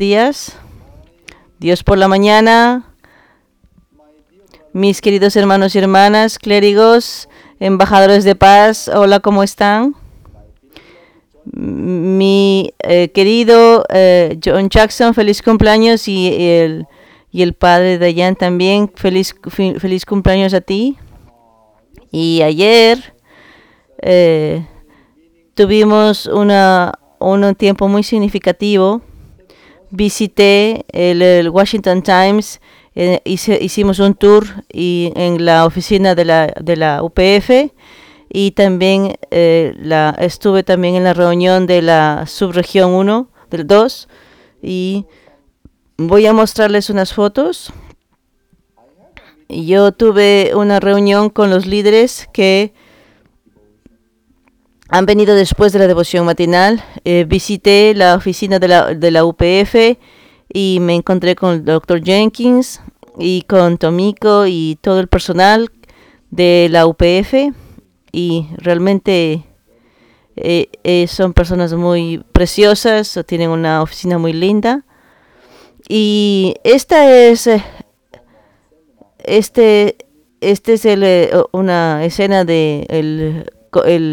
días, Dios por la mañana, mis queridos hermanos y hermanas, clérigos, embajadores de paz, hola, ¿cómo están? Mi querido John Jackson, feliz cumpleaños, y el padre Dayan también, feliz cumpleaños a ti. Y ayer tuvimos un tiempo muy significativo. Visité el Washington Times, hicimos un tour en la oficina de la UPF, y también estuve también en la reunión de la subregión 1, del 2, y voy a mostrarles unas fotos. Yo tuve una reunión con los líderes que han venido después de la devoción matinal. Visité la oficina de la UPF y me encontré con el Dr. Jenkins y con Tomiko y todo el personal de la UPF. Y realmente son personas muy preciosas, tienen una oficina muy linda. Y esta es una escena del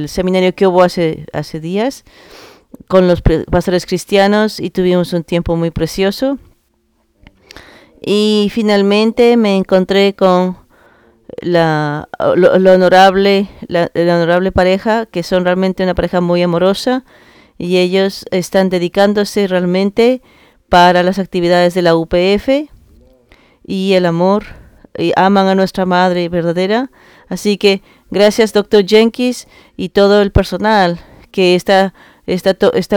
seminario que hubo hace días con los pastores cristianos, y tuvimos un tiempo muy precioso. Y finalmente me encontré con la honorable pareja, que son realmente una pareja muy amorosa, y ellos están dedicándose realmente para las actividades de la UPF y el amor, y aman a nuestra madre verdadera. Así que gracias, Dr. Jenkins, y todo el personal que está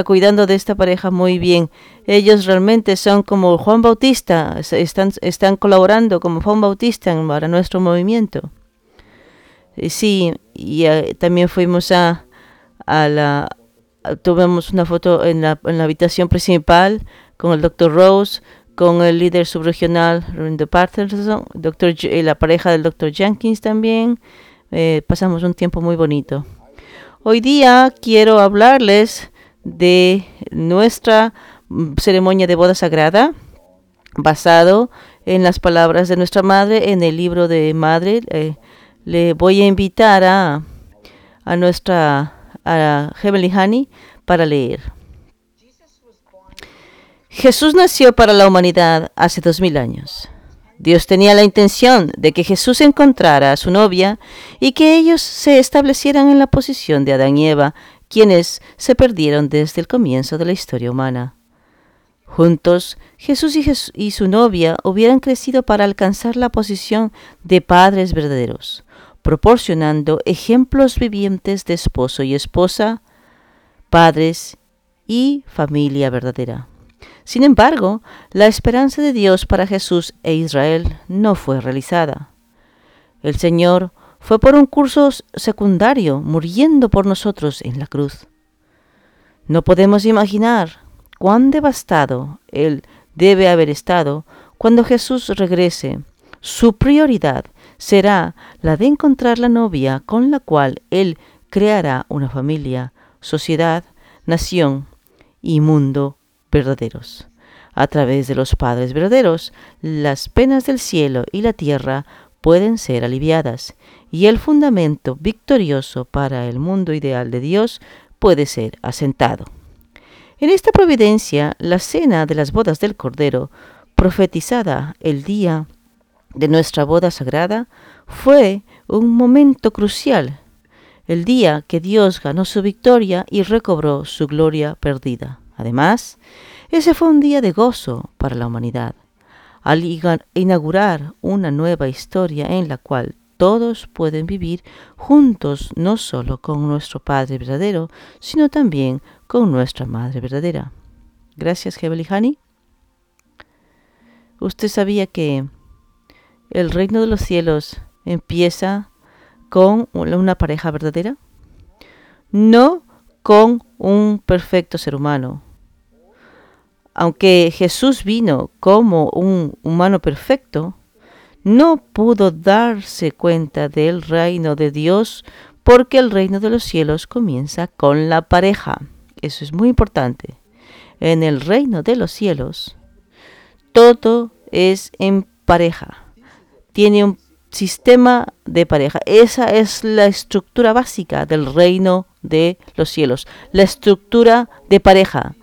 cuidando de esta pareja muy bien. Ellos realmente son como Juan Bautista, están colaborando como Juan Bautista para nuestro movimiento. Sí, y también fuimos tomamos una foto en la habitación principal con el Dr. Rose, con el líder subregional de Patterson, la pareja del Dr. Jenkins también. Pasamos un tiempo muy bonito. Hoy día quiero hablarles de nuestra ceremonia de boda sagrada, basado en las palabras de nuestra madre, en el libro de madre. Le voy a invitar a Heavenly Hani para leer. Jesús nació para la humanidad hace 2000 años. Dios tenía la intención de que Jesús encontrara a su novia y que ellos se establecieran en la posición de Adán y Eva, quienes se perdieron desde el comienzo de la historia humana. Juntos, Jesús y su novia hubieran crecido para alcanzar la posición de padres verdaderos, proporcionando ejemplos vivientes de esposo y esposa, padres y familia verdadera. Sin embargo, la esperanza de Dios para Jesús e Israel no fue realizada. El Señor fue por un curso secundario, muriendo por nosotros en la cruz. No podemos imaginar cuán devastado Él debe haber estado cuando Jesús regrese. Su prioridad será la de encontrar la novia con la cual Él creará una familia, sociedad, nación y mundo verdaderos. A través de los padres verdaderos, las penas del cielo y la tierra pueden ser aliviadas, y el fundamento victorioso para el mundo ideal de Dios puede ser asentado. En esta providencia, la cena de las bodas del Cordero, profetizada el día de nuestra boda sagrada, fue un momento crucial, el día que Dios ganó su victoria y recobró su gloria perdida. Además, ese fue un día de gozo para la humanidad, al inaugurar una nueva historia en la cual todos pueden vivir juntos, no solo con nuestro Padre verdadero, sino también con nuestra Madre verdadera. Gracias, Gemelijani. Usted sabía que el reino de los cielos empieza con una pareja verdadera, no con un perfecto ser humano. Aunque Jesús vino como un humano perfecto, no pudo darse cuenta del reino de Dios, porque el reino de los cielos comienza con la pareja. Eso es muy importante. En el reino de los cielos, Todo es en pareja. Tiene un sistema de pareja. Esa es la estructura básica del reino de los cielos. La estructura de pareja.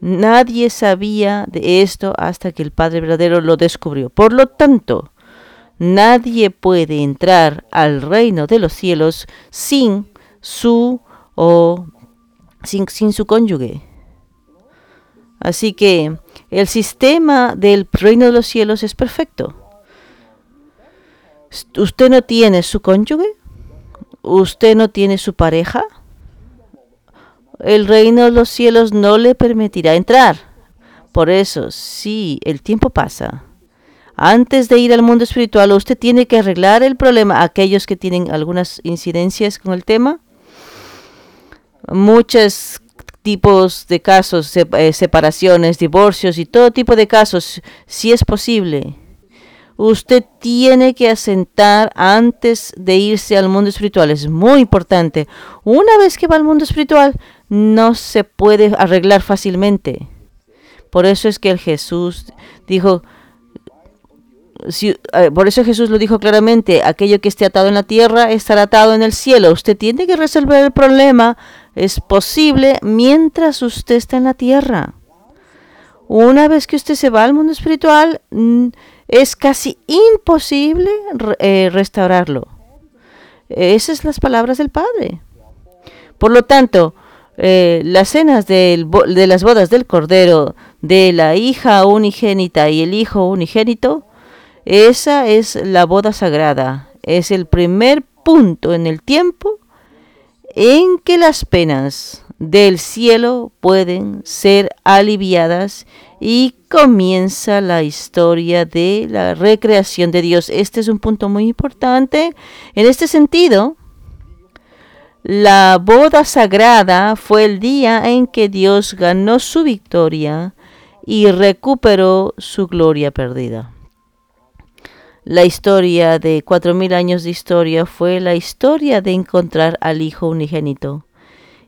Nadie sabía de esto hasta que el Padre verdadero lo descubrió. Por lo tanto, nadie puede entrar al reino de los cielos sin su cónyuge. Así que el sistema del reino de los cielos es perfecto. Usted no tiene su cónyuge, usted no tiene su pareja, el reino de los cielos no le permitirá entrar. Por eso, si el tiempo pasa, antes de ir al mundo espiritual, usted tiene que arreglar el problema. Aquellos que tienen algunas incidencias con el tema, muchos tipos de casos, separaciones, divorcios y todo tipo de casos, si es posible, usted tiene que asentar antes de irse al mundo espiritual. Es muy importante. Una vez que va al mundo espiritual, no se puede arreglar fácilmente. Por eso es que Jesús dijo... por eso Jesús lo dijo claramente: aquello que esté atado en la tierra estará atado en el cielo. Usted tiene que resolver el problema. Es posible mientras usted está en la tierra. Una vez que usted se va al mundo espiritual, es casi imposible restaurarlo. Esas son las palabras del Padre. Por lo tanto, las cenas de las bodas del Cordero, de la hija unigénita y el hijo unigénito, esa es la boda sagrada. Es el primer punto en el tiempo en que las penas del cielo pueden ser aliviadas y comienza la historia de la recreación de Dios. Este es un punto muy importante. En este sentido, la boda sagrada fue el día en que Dios ganó su victoria y recuperó su gloria perdida. La historia de 4.000 años de historia fue la historia de encontrar al Hijo Unigénito.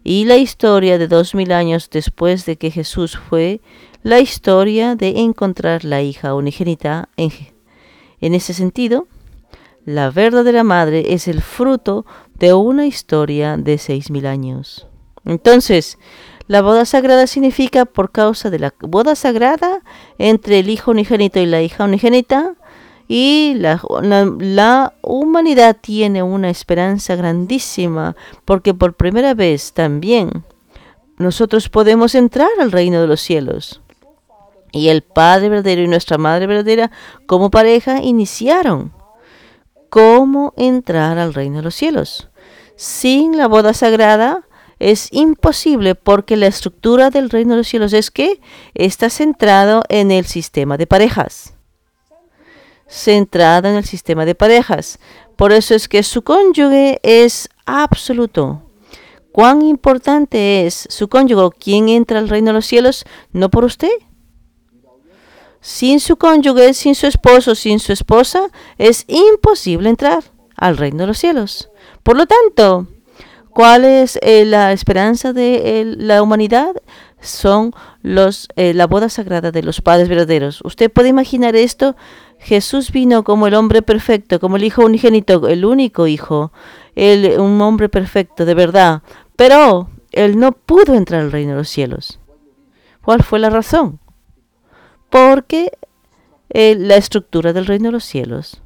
Y la historia de 2.000 años después de que Jesús fue la historia de encontrar la hija unigénita. En ese sentido, la verdadera madre es el fruto de una historia de 6.000 años. Entonces, la boda sagrada significa, por causa de la boda sagrada entre el Hijo Unigénito y la hija unigénita, y la humanidad tiene una esperanza grandísima, porque por primera vez también nosotros podemos entrar al reino de los cielos. Y el Padre verdadero y nuestra Madre verdadera, como pareja, iniciaron cómo entrar al reino de los cielos. Sin la boda sagrada es imposible, porque la estructura del reino de los cielos es que está centrado en el sistema de parejas. Centrada en el sistema de parejas. Por eso es que su cónyuge es absoluto. ¿Cuán importante es su cónyuge? ¿Quién entra al reino de los cielos? No por usted. Sin su cónyuge, sin su esposo, sin su esposa, es imposible entrar al reino de los cielos. Por lo tanto, ¿cuál es la esperanza de la humanidad? Son la boda sagrada de los padres verdaderos. Usted puede imaginar esto. Jesús vino como el hombre perfecto, como el hijo unigénito, el único hijo, un hombre perfecto de verdad, pero él no pudo entrar al reino de los cielos. ¿Cuál fue la razón? Porque la estructura del reino de los cielos.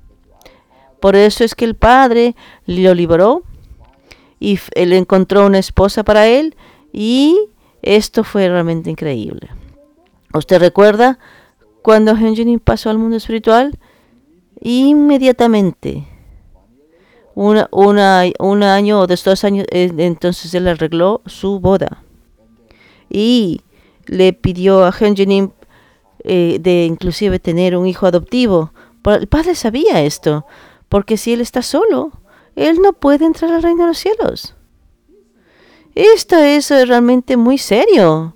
Por eso es que el Padre lo liberó y él encontró una esposa para él, y esto fue realmente increíble. ¿Usted recuerda? Cuando Hyung Jin Nim pasó al mundo espiritual, inmediatamente, un año o 2 años, entonces él arregló su boda. Y le pidió a Hyung Jin Nim de inclusive tener un hijo adoptivo. Pero el padre sabía esto, porque si él está solo, él no puede entrar al reino de los cielos. Esto es realmente muy serio.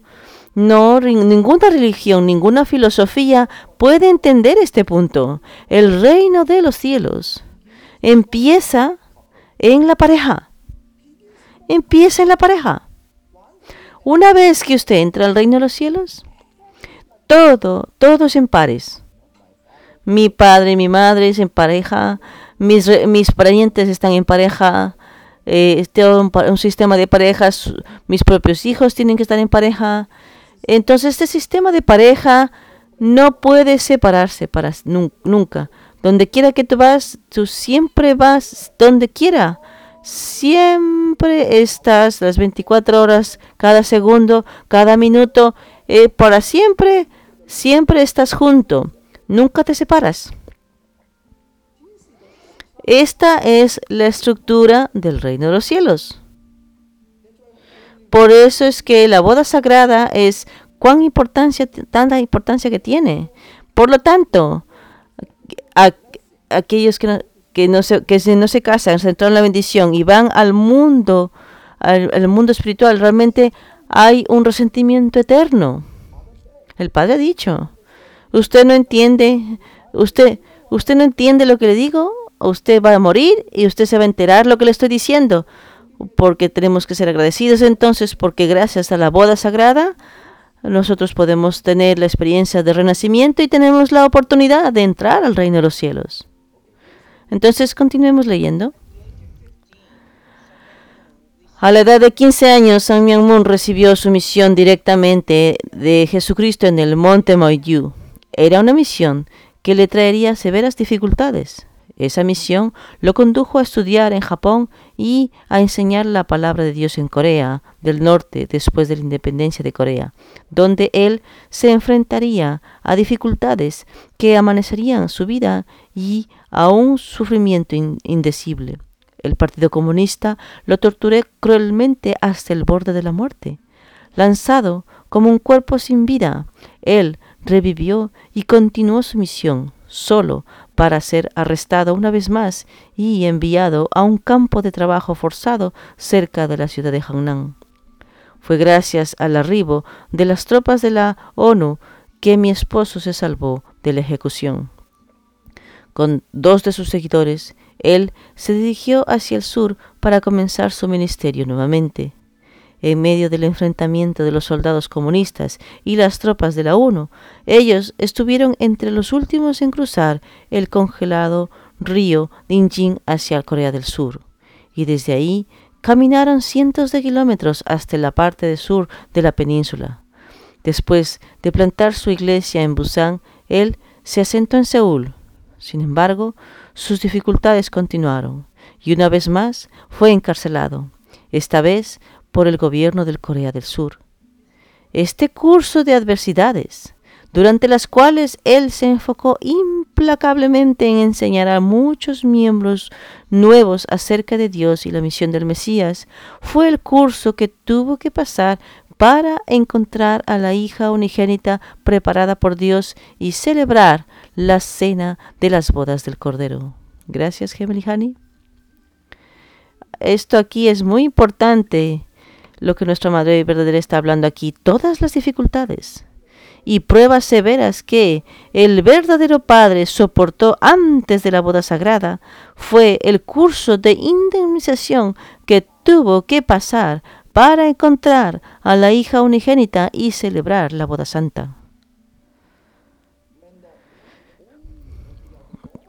No, ninguna religión, ninguna filosofía puede entender este punto. El reino de los cielos empieza en la pareja. Empieza en la pareja. Una vez que usted entra al reino de los cielos, todos en pares. Mi padre y mi madre es en pareja, mis parientes están en pareja, un sistema de parejas, mis propios hijos tienen que estar en pareja. Entonces este sistema de pareja no puede separarse nunca. Donde quiera que tú vas, tú siempre vas donde quiera. Siempre estás las 24 horas, cada segundo, cada minuto, para siempre, siempre estás junto. Nunca te separas. Esta es la estructura del reino de los cielos. Por eso es que la boda sagrada es tanta importancia que tiene. Por lo tanto, aquellos que no se casan, se entran en la bendición y van al mundo espiritual, realmente hay un resentimiento eterno. El Padre ha dicho: usted no entiende, usted no entiende lo que le digo, usted va a morir y usted se va a enterar lo que le estoy diciendo. Porque tenemos que ser agradecidos entonces, porque gracias a la boda sagrada nosotros podemos tener la experiencia de renacimiento y tenemos la oportunidad de entrar al reino de los cielos. Entonces continuemos leyendo. A la edad de 15 años, Sang Mian Moon recibió su misión directamente de Jesucristo en el monte Moyu. Era una misión que le traería severas dificultades. Esa misión lo condujo a estudiar en Japón y a enseñar la palabra de Dios en Corea del Norte después de la independencia de Corea, donde él se enfrentaría a dificultades que amanecerían su vida y a un sufrimiento indecible. El Partido Comunista lo torturó cruelmente hasta el borde de la muerte. Lanzado como un cuerpo sin vida, él revivió y continuó su misión, solo para ser arrestado una vez más y enviado a un campo de trabajo forzado cerca de la ciudad de Hŭngnam. Fue gracias al arribo de las tropas de la ONU que mi esposo se salvó de la ejecución. Con dos de sus seguidores, él se dirigió hacia el sur para comenzar su ministerio nuevamente. En medio del enfrentamiento de los soldados comunistas y las tropas de la ONU, ellos estuvieron entre los últimos en cruzar el congelado río Injin hacia Corea del Sur, y desde ahí caminaron cientos de kilómetros hasta la parte del sur de la península. Después de plantar su iglesia en Busan, él se asentó en Seúl. Sin embargo, sus dificultades continuaron, y una vez más fue encarcelado, esta vez por el gobierno de Corea del Sur. Este curso de adversidades, durante las cuales él se enfocó implacablemente en enseñar a muchos miembros nuevos acerca de Dios y la misión del Mesías, fue el curso que tuvo que pasar para encontrar a la hija unigénita preparada por Dios y celebrar la cena de las bodas del Cordero. Gracias, Gemelijani. Esto aquí es muy importante, lo que nuestra Madre Verdadera está hablando aquí. Todas las dificultades y pruebas severas que el verdadero Padre soportó antes de la boda sagrada fue el curso de indemnización que tuvo que pasar para encontrar a la hija unigénita y celebrar la boda santa.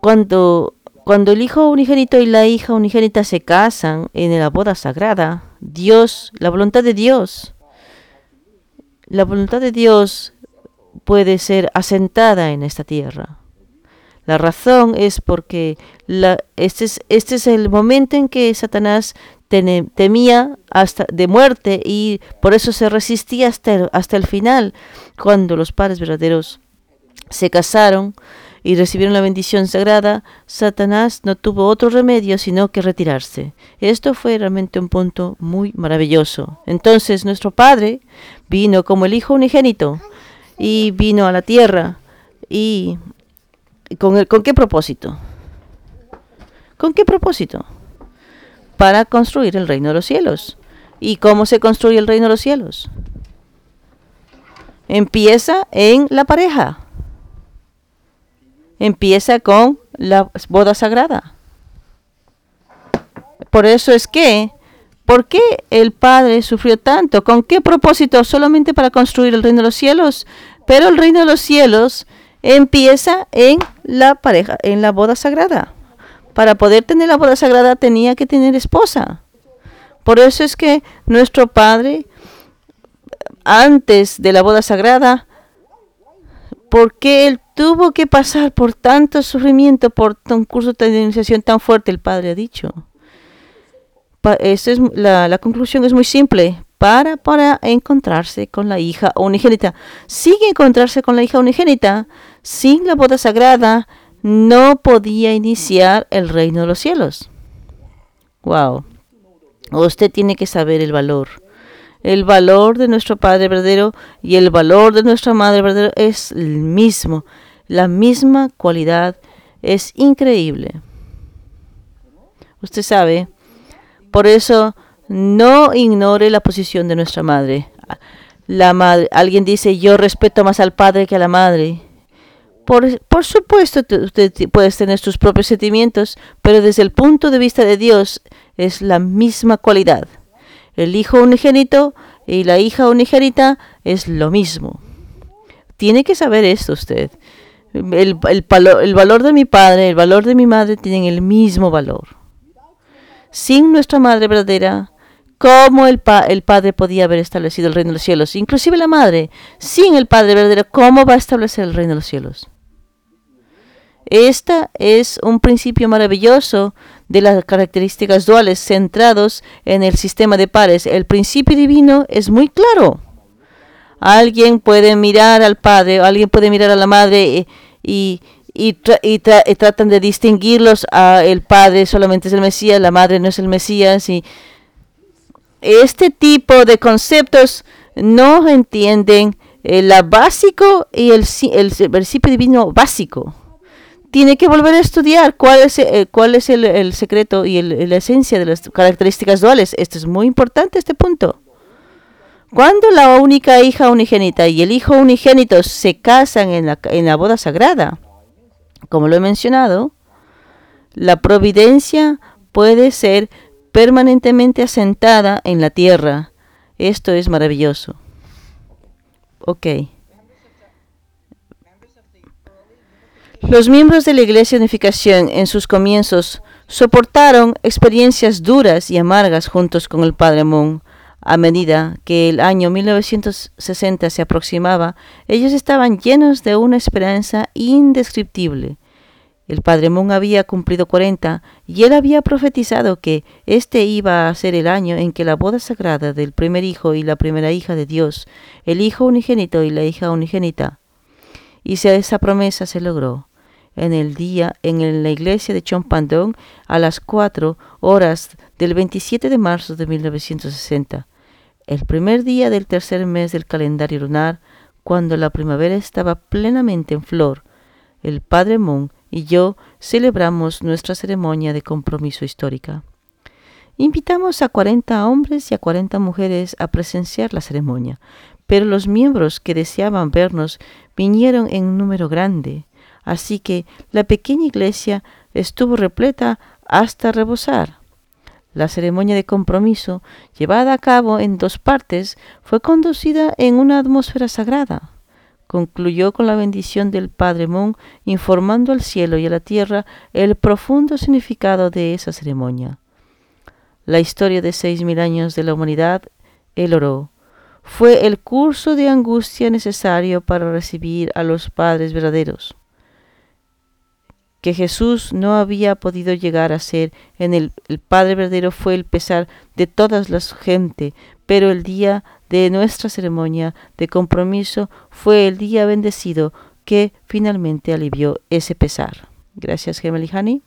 Cuando el hijo unigénito y la hija unigénita se casan en la boda sagrada, la voluntad de Dios puede ser asentada en esta tierra. La razón es porque este es el momento en que Satanás temía hasta de muerte, y por eso se resistía hasta el final. Cuando los padres verdaderos se casaron y recibieron la bendición sagrada, Satanás no tuvo otro remedio sino que retirarse. Esto fue realmente un punto muy maravilloso. Entonces nuestro Padre vino como el Hijo Unigénito y vino a la tierra. ¿Y con qué propósito? ¿Con qué propósito? Para construir el reino de los cielos. ¿Y cómo se construye el reino de los cielos? Empieza en la pareja. Empieza con la boda sagrada. Por eso es que, ¿por qué el Padre sufrió tanto? ¿Con qué propósito? ¿Solamente para construir el reino de los cielos? Pero el reino de los cielos empieza en la pareja, en la boda sagrada. Para poder tener la boda sagrada tenía que tener esposa. Por eso es que nuestro padre, antes de la boda sagrada, porque él tuvo que pasar por tanto sufrimiento, por un curso de denunciación tan fuerte, el padre ha dicho. Esta es la conclusión es muy simple. Para encontrarse con la hija unigénita. Sin encontrarse con la hija unigénita, sin la boda sagrada, no podía iniciar el reino de los cielos. Wow. Usted tiene que saber el valor. El valor de nuestro Padre verdadero y el valor de nuestra Madre verdadera es el mismo. La misma cualidad. Es increíble. Usted sabe. Por eso, no ignore la posición de nuestra madre. La madre. Alguien dice, yo respeto más al padre que a la madre. Por supuesto, usted puede tener sus propios sentimientos, pero desde el punto de vista de Dios es la misma cualidad. El hijo unigénito y la hija unigénita es lo mismo. Tiene que saber esto usted. El valor de mi padre, el valor de mi madre tienen el mismo valor. Sin nuestra madre verdadera, ¿cómo el Padre podía haber establecido el reino de los cielos? Inclusive la madre, sin el Padre verdadero, ¿cómo va a establecer el reino de los cielos? Este es un principio maravilloso de las características duales centrados en el sistema de pares. El principio divino es muy claro. Alguien puede mirar al Padre, alguien puede mirar a la madre y tratan de distinguirlos. El Padre solamente es el Mesías, la Madre no es el Mesías. Y este tipo de conceptos no entienden el básico y el principio divino básico. Tiene que volver a estudiar cuál es el secreto y la esencia de las características duales. Esto es muy importante, este punto. Cuando la única hija unigénita y el hijo unigénito se casan en la boda sagrada, como lo he mencionado, la providencia puede ser permanentemente asentada en la tierra. Esto es maravilloso. Ok. Los miembros de la Iglesia de Unificación en sus comienzos soportaron experiencias duras y amargas juntos con el Padre Moon. A medida que el año 1960 se aproximaba, ellos estaban llenos de una esperanza indescriptible. El Padre Moon había cumplido 40 y él había profetizado que este iba a ser el año en que la boda sagrada del primer hijo y la primera hija de Dios, el hijo unigénito y la hija unigénita. Y esa promesa se logró. En el día, en la iglesia de Chompandón, a las 4 horas del 27 de marzo de 1960, el primer día del tercer mes del calendario lunar, cuando la primavera estaba plenamente en flor, el Padre Moon y yo celebramos nuestra ceremonia de compromiso histórica. Invitamos a 40 hombres y a 40 mujeres a presenciar la ceremonia, pero los miembros que deseaban vernos vinieron en un número grande. Así que la pequeña iglesia estuvo repleta hasta rebosar. La ceremonia de compromiso, llevada a cabo en 2 partes, fue conducida en una atmósfera sagrada. Concluyó con la bendición del Padre Moon, informando al cielo y a la tierra el profundo significado de esa ceremonia. La historia de 6.000 años de la humanidad, él oró. Fue el curso de angustia necesario para recibir a los padres verdaderos, que Jesús no había podido llegar a ser. En el Padre verdadero fue el pesar de todas las gentes, pero el día de nuestra ceremonia de compromiso fue el día bendecido que finalmente alivió ese pesar. Gracias, Gemelijani.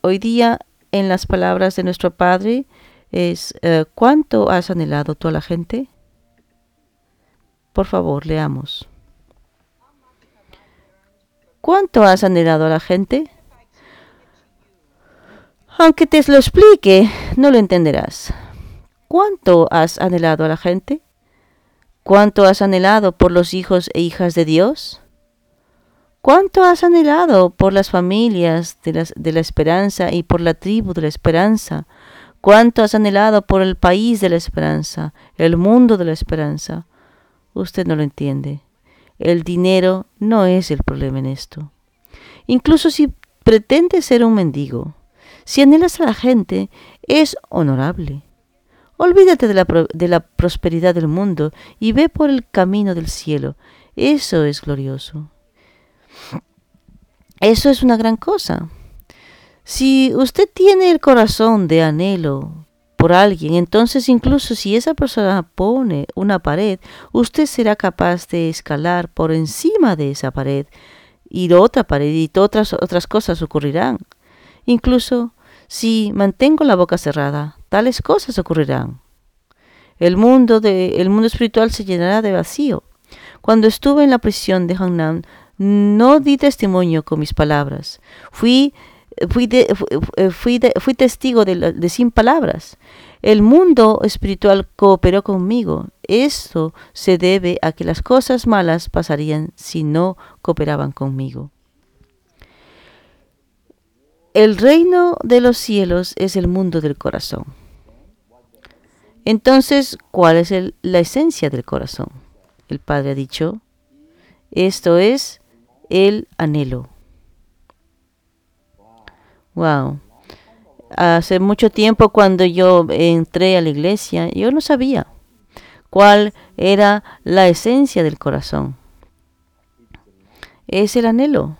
Hoy día, en las palabras de nuestro Padre, es ¿cuánto has anhelado tú a la gente? Por favor, leamos. ¿Cuánto has anhelado a la gente? Aunque te lo explique, no lo entenderás. ¿Cuánto has anhelado a la gente? ¿Cuánto has anhelado por los hijos e hijas de Dios? ¿Cuánto has anhelado por las familias de la esperanza y por la tribu de la esperanza? ¿Cuánto has anhelado por el país de la esperanza, el mundo de la esperanza? Usted no lo entiende. El dinero no es el problema en esto. Incluso si pretende ser un mendigo, si anhelas a la gente, es honorable. Olvídate de la prosperidad del mundo y ve por el camino del cielo. Eso es glorioso. Eso es una gran cosa. Si usted tiene el corazón de anhelo por alguien, entonces incluso si esa persona pone una pared, usted será capaz de escalar por encima de esa pared y de otra pared, y otras cosas ocurrirán. Incluso si mantengo la boca cerrada, tales cosas ocurrirán. El mundo espiritual se llenará de vacío. Cuando estuve en la prisión de Hŭngnam, no di testimonio con mis palabras. Fui testigo de sin palabras. El mundo espiritual cooperó conmigo. Esto se debe a que las cosas malas pasarían si no cooperaban conmigo. El reino de los cielos es el mundo del corazón. Entonces, ¿cuál es la esencia del corazón? El Padre ha dicho, esto es el anhelo. Wow. Hace mucho tiempo cuando yo entré a la iglesia, yo no sabía cuál era la esencia del corazón. Es el anhelo.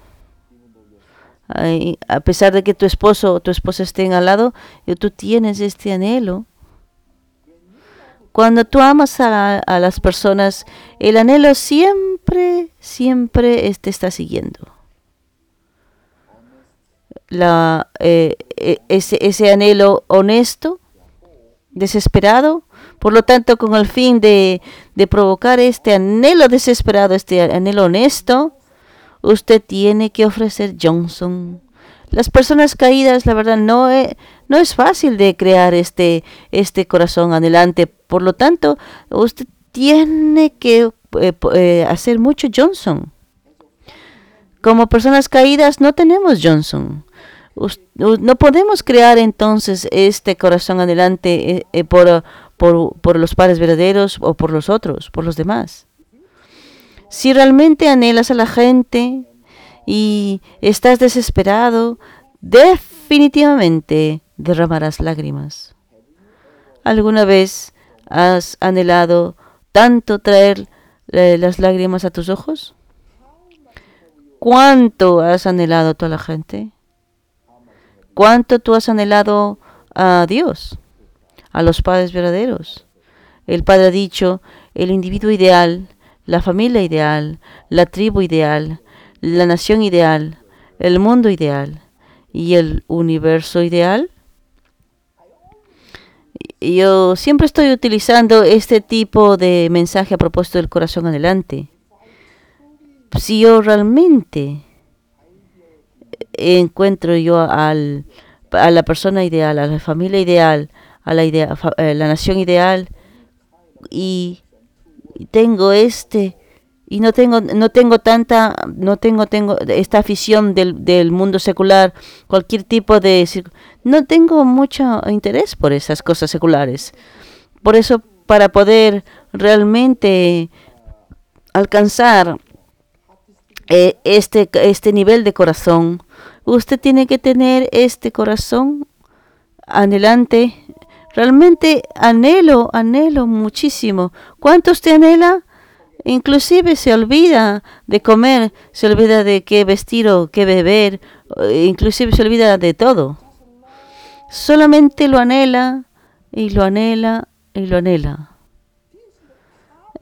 A pesar de que tu esposo o tu esposa estén al lado, tú tienes este anhelo. Cuando tú amas a las personas, el anhelo siempre te está siguiendo. Ese anhelo honesto, desesperado, por lo tanto, con el fin de provocar este anhelo desesperado, este anhelo honesto, usted tiene que ofrecer Jeongseong. Las personas caídas, la verdad, no es fácil de crear este corazón anhelante. Por lo tanto, usted tiene que hacer mucho Jeongseong. Como personas caídas no tenemos Jeongseong. No podemos crear entonces este corazón anhelante por los padres verdaderos o por los otros, por los demás. Si realmente anhelas a la gente y estás desesperado, definitivamente derramarás lágrimas. ¿Alguna vez has anhelado tanto traer las lágrimas a tus ojos? ¿Cuánto has anhelado tú a la gente? ¿Cuánto tú has anhelado a Dios, a los padres verdaderos? El Padre ha dicho, el individuo ideal, la familia ideal, la tribu ideal, la nación ideal, el mundo ideal y el universo ideal. Yo siempre estoy utilizando este tipo de mensaje a propósito del corazón anhelante. Si yo realmente encuentro a la persona ideal, a la familia ideal, a la nación ideal, y tengo y no tengo esta afición del mundo secular, cualquier tipo de, no tengo mucho interés por esas cosas seculares. Por eso, para poder realmente alcanzar este nivel de corazón, usted tiene que tener este corazón anhelante. Realmente anhelo muchísimo. ¿Cuánto usted anhela? Inclusive se olvida de comer, se olvida de qué vestir o qué beber, inclusive se olvida de todo. Solamente lo anhela y lo anhela y lo anhela.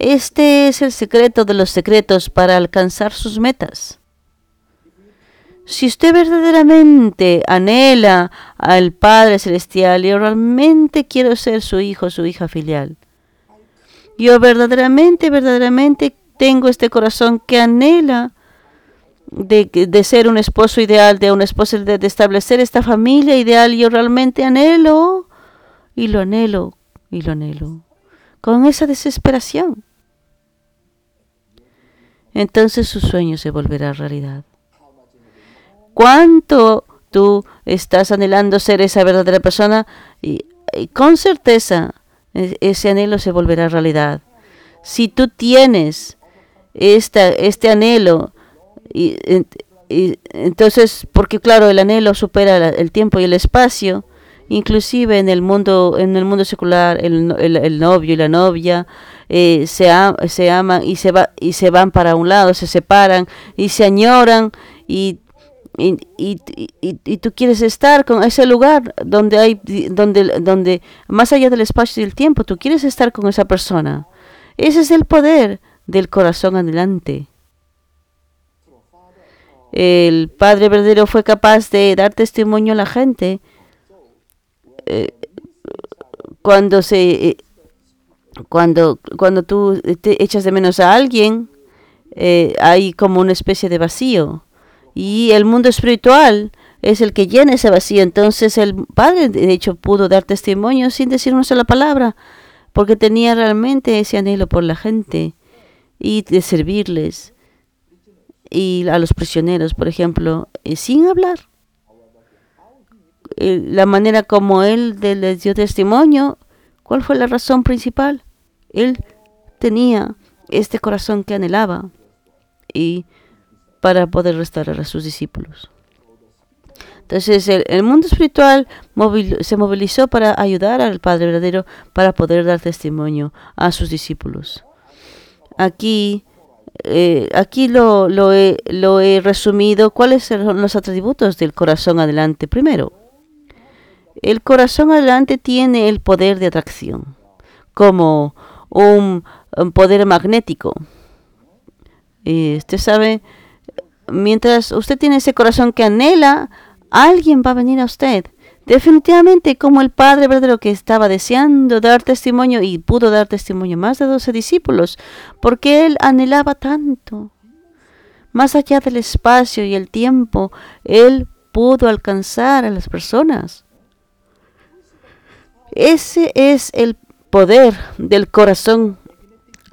Este es el secreto de los secretos para alcanzar sus metas. Si usted verdaderamente anhela al Padre Celestial, yo realmente quiero ser su hijo, su hija filial. Yo verdaderamente tengo este corazón que anhela de ser un esposo ideal, de una esposa, de establecer esta familia ideal. Yo realmente anhelo y lo anhelo y lo anhelo con esa desesperación. Entonces su sueño se volverá realidad. ¿Cuánto tú estás anhelando ser esa verdadera persona? Y con certeza ese anhelo se volverá realidad. Si tú tienes este anhelo, y entonces, porque claro, el anhelo supera el tiempo y el espacio, inclusive en el mundo secular, el novio y la novia se aman y se van para un lado, se separan y se añoran, y tú quieres estar con ese lugar donde más allá del espacio y del tiempo, tú quieres estar con esa persona. Ese es el poder del corazón anhelante. El Padre verdadero fue capaz de dar testimonio a la gente cuando tú te echas de menos a alguien, hay como una especie de vacío, y el mundo espiritual es el que llena ese vacío. Entonces el Padre de hecho pudo dar testimonio sin decir una sola palabra, porque tenía realmente ese anhelo por la gente y de servirles, y a los prisioneros, por ejemplo, sin hablar. La manera como él les dio testimonio, ¿cuál fue la razón principal? Él tenía este corazón que anhelaba, y para poder restaurar a sus discípulos. Entonces el mundo espiritual se movilizó para ayudar al Padre verdadero para poder dar testimonio a sus discípulos. Aquí lo he resumido. ¿Cuáles son los atributos del corazón anhelante? Primero, el corazón anhelante tiene el poder de atracción, como un poder magnético. Usted sabe, mientras usted tiene ese corazón que anhela, alguien va a venir a usted. Definitivamente, como el Padre verdadero que estaba deseando dar testimonio y pudo dar testimonio a más de 12 discípulos, porque él anhelaba tanto. Más allá del espacio y el tiempo, él pudo alcanzar a las personas. Ese es el poder del corazón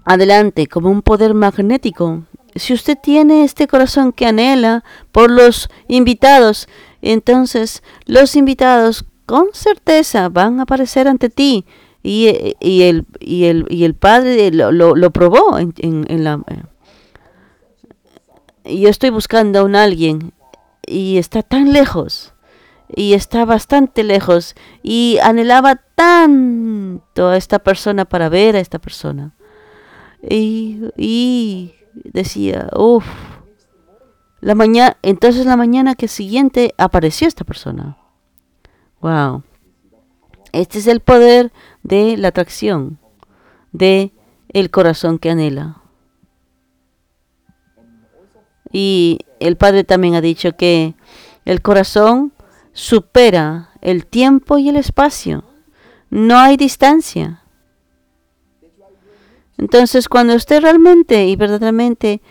anhelante, como un poder magnético. Si usted tiene este corazón que anhela por los invitados, entonces los invitados con certeza van a aparecer ante ti, y el Padre lo probó en la. Yo estoy buscando a alguien y está tan lejos, y está bastante lejos, y anhelaba tanto a esta persona, para ver a esta persona, y decía, uff. Entonces la mañana que siguiente apareció esta persona. Wow. Este es el poder de la atracción, de el corazón que anhela. Y el Padre también ha dicho que el corazón supera el tiempo y el espacio. No hay distancia. Entonces, cuando usted realmente y verdaderamente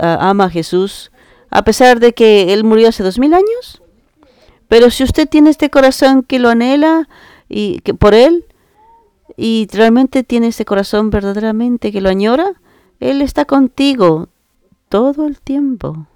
ama a Jesús, a pesar de que él murió hace 2000 años, pero si usted tiene este corazón que lo anhela y que por él, y realmente tiene este corazón verdaderamente que lo añora, él está contigo todo el tiempo.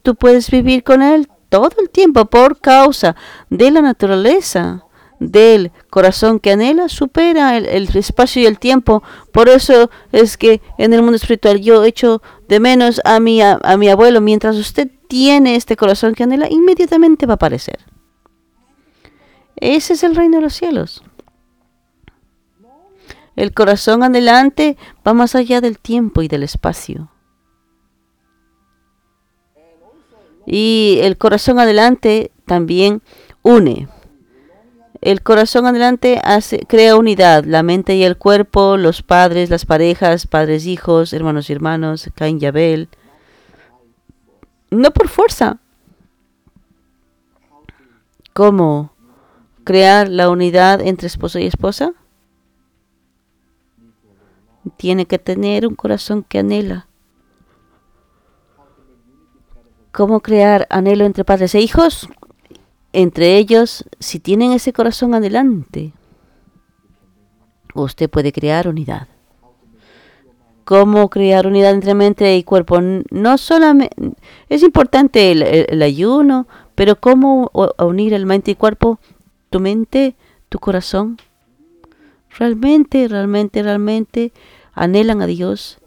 Tú puedes vivir con él todo el tiempo por causa de la naturaleza del corazón que anhela, supera el espacio y el tiempo. Por eso es que en el mundo espiritual yo echo de menos a mi abuelo. Mientras usted tiene este corazón que anhela, inmediatamente va a aparecer. Ese es el reino de los cielos. El corazón anhelante va más allá del tiempo y del espacio. Y el corazón anhelante también une. El corazón anhelante crea unidad, la mente y el cuerpo, los padres, las parejas, padres, hijos, hermanos y hermanos, Caín y Abel. No por fuerza. ¿Cómo crear la unidad entre esposo y esposa? Tiene que tener un corazón que anhela. ¿Cómo crear anhelo entre padres e hijos? Entre ellos, si tienen ese corazón anhelante, usted puede crear unidad. ¿Cómo crear unidad entre mente y cuerpo? No solamente es importante el ayuno, pero ¿cómo unir el mente y cuerpo? Tu mente, tu corazón. Realmente anhelan a Dios.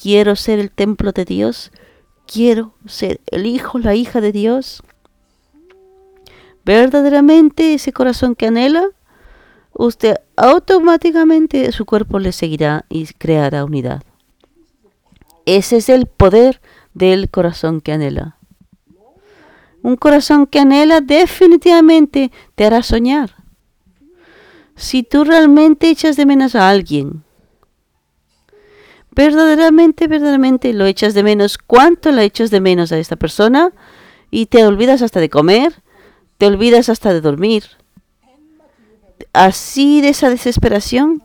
Quiero ser el templo de Dios. Quiero ser el hijo, la hija de Dios. Verdaderamente ese corazón que anhela, usted automáticamente su cuerpo le seguirá y creará unidad. Ese es el poder del corazón que anhela. Un corazón que anhela definitivamente te hará soñar. Si tú realmente echas de menos a alguien, verdaderamente lo echas de menos, ¿cuánto la echas de menos a esta persona? Y te olvidas hasta de comer, te olvidas hasta de dormir. Así de esa desesperación,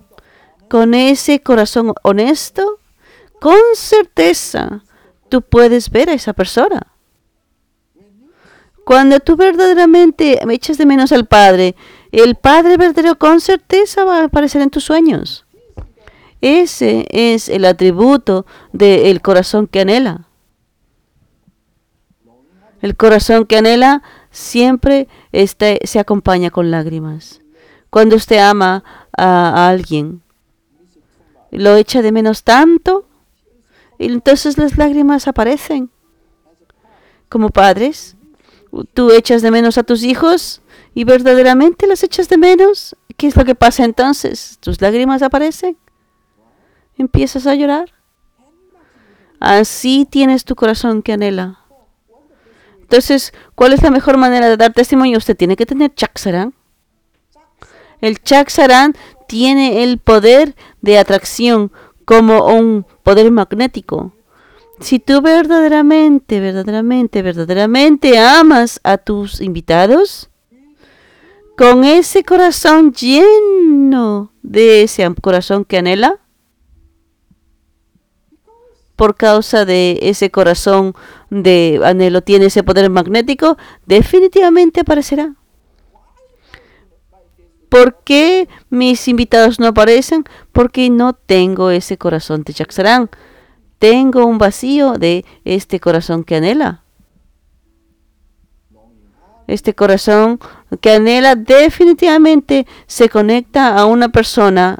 con ese corazón honesto, con certeza tú puedes ver a esa persona. Cuando tú verdaderamente echas de menos al Padre, el Padre verdadero con certeza va a aparecer en tus sueños. Ese es el atributo del corazón que anhela. El corazón que anhela siempre se acompaña con lágrimas. Cuando usted ama a alguien, lo echa de menos tanto, y entonces las lágrimas aparecen. Como padres, tú echas de menos a tus hijos y verdaderamente las echas de menos. ¿Qué es lo que pasa entonces? Tus lágrimas aparecen. Empiezas a llorar. Así tienes tu corazón que anhela. Entonces, ¿cuál es la mejor manera de dar testimonio? Usted tiene que tener Chak Saran. El Chak Saran tiene el poder de atracción como un poder magnético. Si tú verdaderamente amas a tus invitados, con ese corazón lleno de ese corazón que anhela, por causa de ese corazón de anhelo tiene ese poder magnético, definitivamente aparecerá. ¿Por qué mis invitados no aparecen? Porque no tengo ese corazón de Chak Saran. Tengo un vacío de este corazón que anhela. Este corazón que anhela definitivamente se conecta a una persona,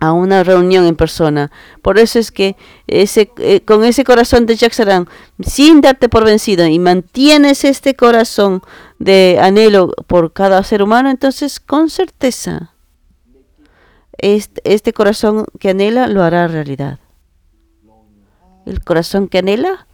a una reunión en persona. Por eso es que con ese corazón de Chak Saran, sin darte por vencido, y mantienes este corazón de anhelo por cada ser humano, entonces con certeza este corazón que anhela lo hará realidad. El corazón que anhela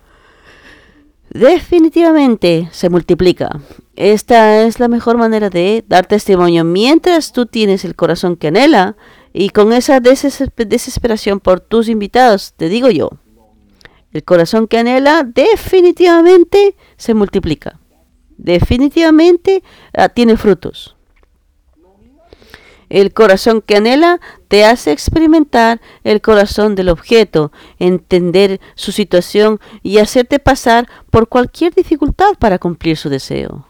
definitivamente se multiplica. Esta es la mejor manera de dar testimonio. Mientras tú tienes el corazón que anhela y con esa desesperación por tus invitados, te digo yo, el corazón que anhela definitivamente se multiplica. Definitivamente tiene frutos. El corazón que anhela te hace experimentar el corazón del objeto, entender su situación y hacerte pasar por cualquier dificultad para cumplir su deseo.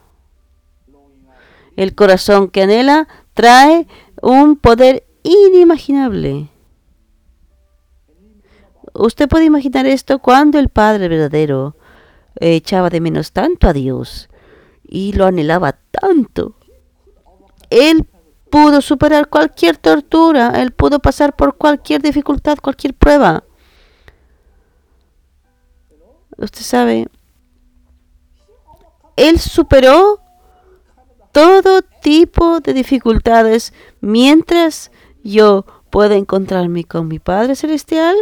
El corazón que anhela trae un poder inimaginable. Usted puede imaginar esto cuando el Padre verdadero echaba de menos tanto a Dios y lo anhelaba tanto. Él pudo superar cualquier tortura, él pudo pasar por cualquier dificultad, cualquier prueba. Usted sabe, él superó todo tipo de dificultades. Mientras yo pueda encontrarme con mi Padre Celestial,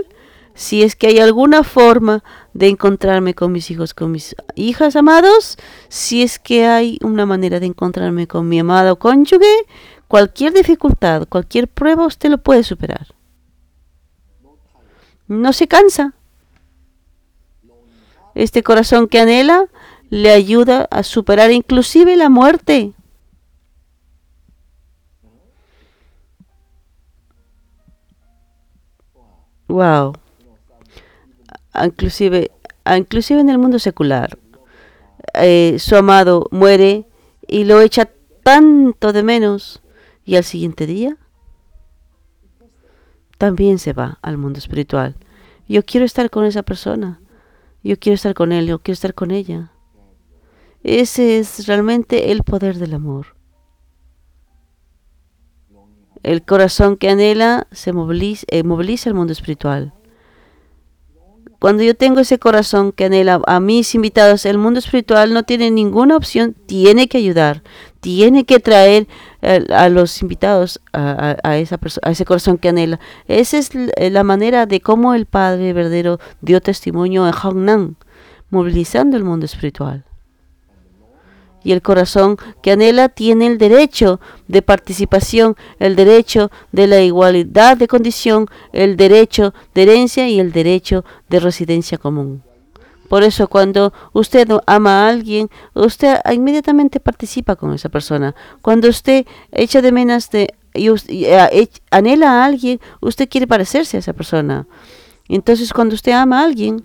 si es que hay alguna forma de encontrarme con mis hijos, con mis hijas amados, si es que hay una manera de encontrarme con mi amado cónyuge, cualquier dificultad, cualquier prueba, usted lo puede superar. No se cansa. Este corazón que anhela le ayuda a superar inclusive la muerte. Wow. Inclusive en el mundo secular, su amado muere y lo echa tanto de menos, y al siguiente día también se va al mundo espiritual. Yo quiero estar con esa persona, yo quiero estar con él, yo quiero estar con ella. Ese es realmente el poder del amor. El corazón que anhela se moviliza el mundo espiritual. Cuando yo tengo ese corazón que anhela a mis invitados, el mundo espiritual no tiene ninguna opción, tiene que ayudar, tiene que traer a los invitados a ese corazón que anhela. Esa es la manera de cómo el Padre verdadero dio testimonio en Hŭngnam, movilizando el mundo espiritual. Y el corazón que anhela tiene el derecho de participación, el derecho de la igualdad de condición, el derecho de herencia y el derecho de residencia común. Por eso, cuando usted ama a alguien, usted inmediatamente participa con esa persona. Cuando usted echa de menos anhela a alguien, usted quiere parecerse a esa persona. Entonces, cuando usted ama a alguien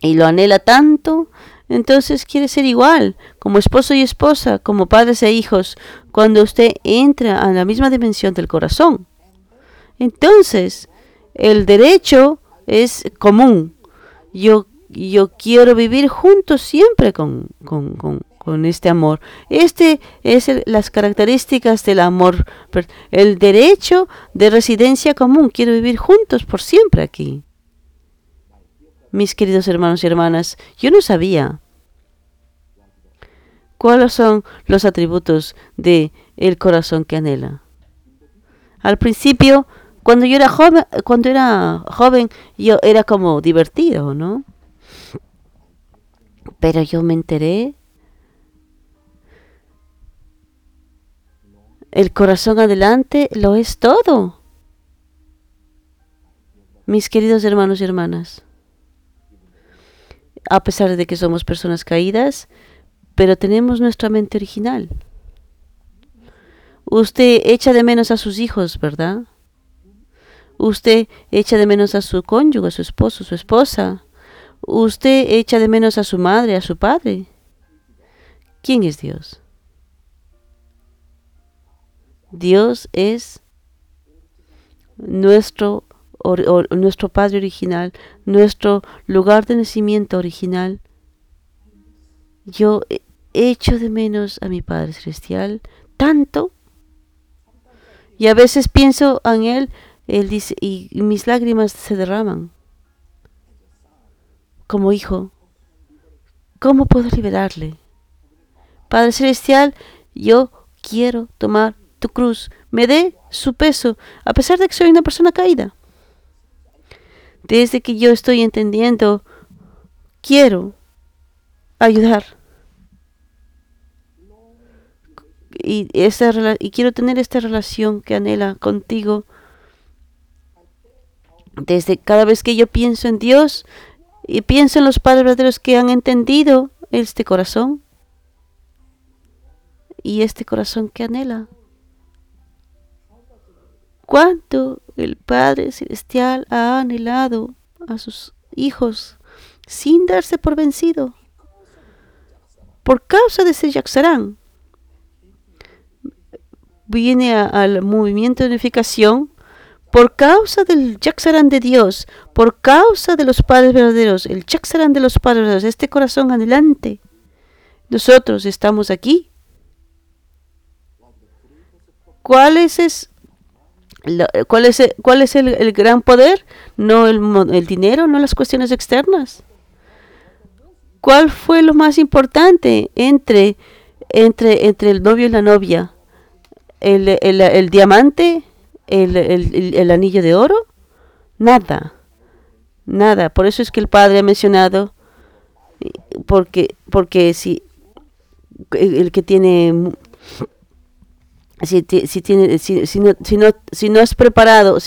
y lo anhela tanto, entonces quiere ser igual, como esposo y esposa, como padres e hijos, cuando usted entra a la misma dimensión del corazón. Entonces, el derecho es común. Yo quiero vivir juntos siempre con este amor. Este es las características del amor. El derecho de residencia común. Quiero vivir juntos por siempre aquí. Mis queridos hermanos y hermanas, yo no sabía cuáles son los atributos de el corazón que anhela. Al principio, cuando yo era joven, yo era como divertido, ¿no? Pero yo me enteré. El corazón adelante lo es todo. Mis queridos hermanos y hermanas, a pesar de que somos personas caídas, pero tenemos nuestra mente original. Usted echa de menos a sus hijos, ¿verdad? Usted echa de menos a su cónyuge, a su esposo, su esposa. Usted echa de menos a su madre, a su padre. ¿Quién es Dios? Dios es nuestro Padre original, nuestro lugar de nacimiento original. Yo echo de menos a mi Padre Celestial tanto, y a veces pienso en Él dice, y mis lágrimas se derraman. Como hijo, ¿cómo puedo liberarle? Padre Celestial, yo quiero tomar tu cruz, me dé su peso, a pesar de que soy una persona caída. Desde que yo estoy entendiendo, quiero ayudar. Y quiero tener esta relación que anhela contigo. Desde cada vez que yo pienso en Dios y pienso en los padres verdaderos que han entendido este corazón y este corazón que anhela. Cuánto el Padre Celestial ha anhelado a sus hijos sin darse por vencido. Por causa de ese Chak Saran, viene al movimiento de unificación. Por causa del Chak Saran de Dios, por causa de los padres verdaderos, el Chak Saran de los padres verdaderos, este corazón anhelante, nosotros estamos aquí. ¿Cuál es el gran poder? No el dinero, no las cuestiones externas. ¿Cuál fue lo más importante entre el novio y la novia? ¿El diamante? ¿El anillo de oro? Nada. Nada. Por eso es que el Padre ha mencionado, porque si el que tiene... Si no has preparado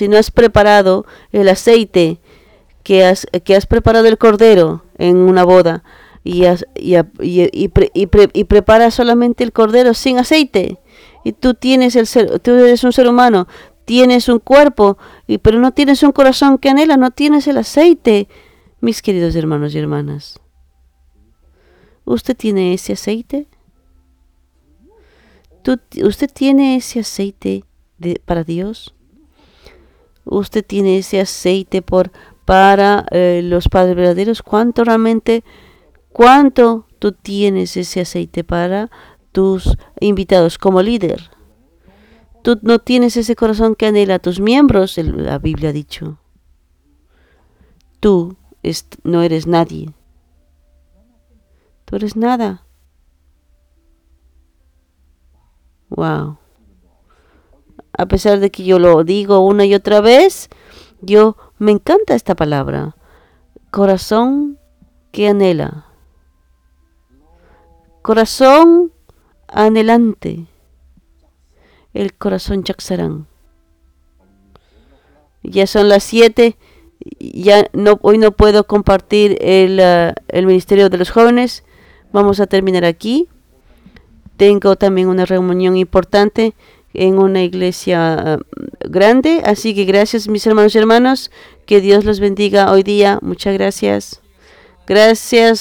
el aceite que has preparado el cordero en una boda y preparas solamente el cordero sin aceite, y tú eres un ser humano, tienes un cuerpo, pero no tienes un corazón que anhela, no tienes el aceite. Mis queridos hermanos y hermanas, ¿usted tiene ese aceite? ¿Usted tiene ese aceite para Dios? ¿Usted tiene ese aceite para los padres verdaderos? ¿Cuánto tú tienes ese aceite para tus invitados como líder? Tú no tienes ese corazón que anhela a tus miembros, la Biblia ha dicho. Tú no eres nadie. Tú eres nada. Wow. A pesar de que yo lo digo una y otra vez, me encanta esta palabra. Corazón que anhela. Corazón anhelante. El corazón Chak Saran. Ya son las 7. Hoy no puedo compartir el Ministerio de los Jóvenes. Vamos a terminar aquí. Tengo también una reunión importante en una iglesia grande. Así que gracias, mis hermanos y hermanas. Que Dios los bendiga hoy día. Muchas gracias. Gracias.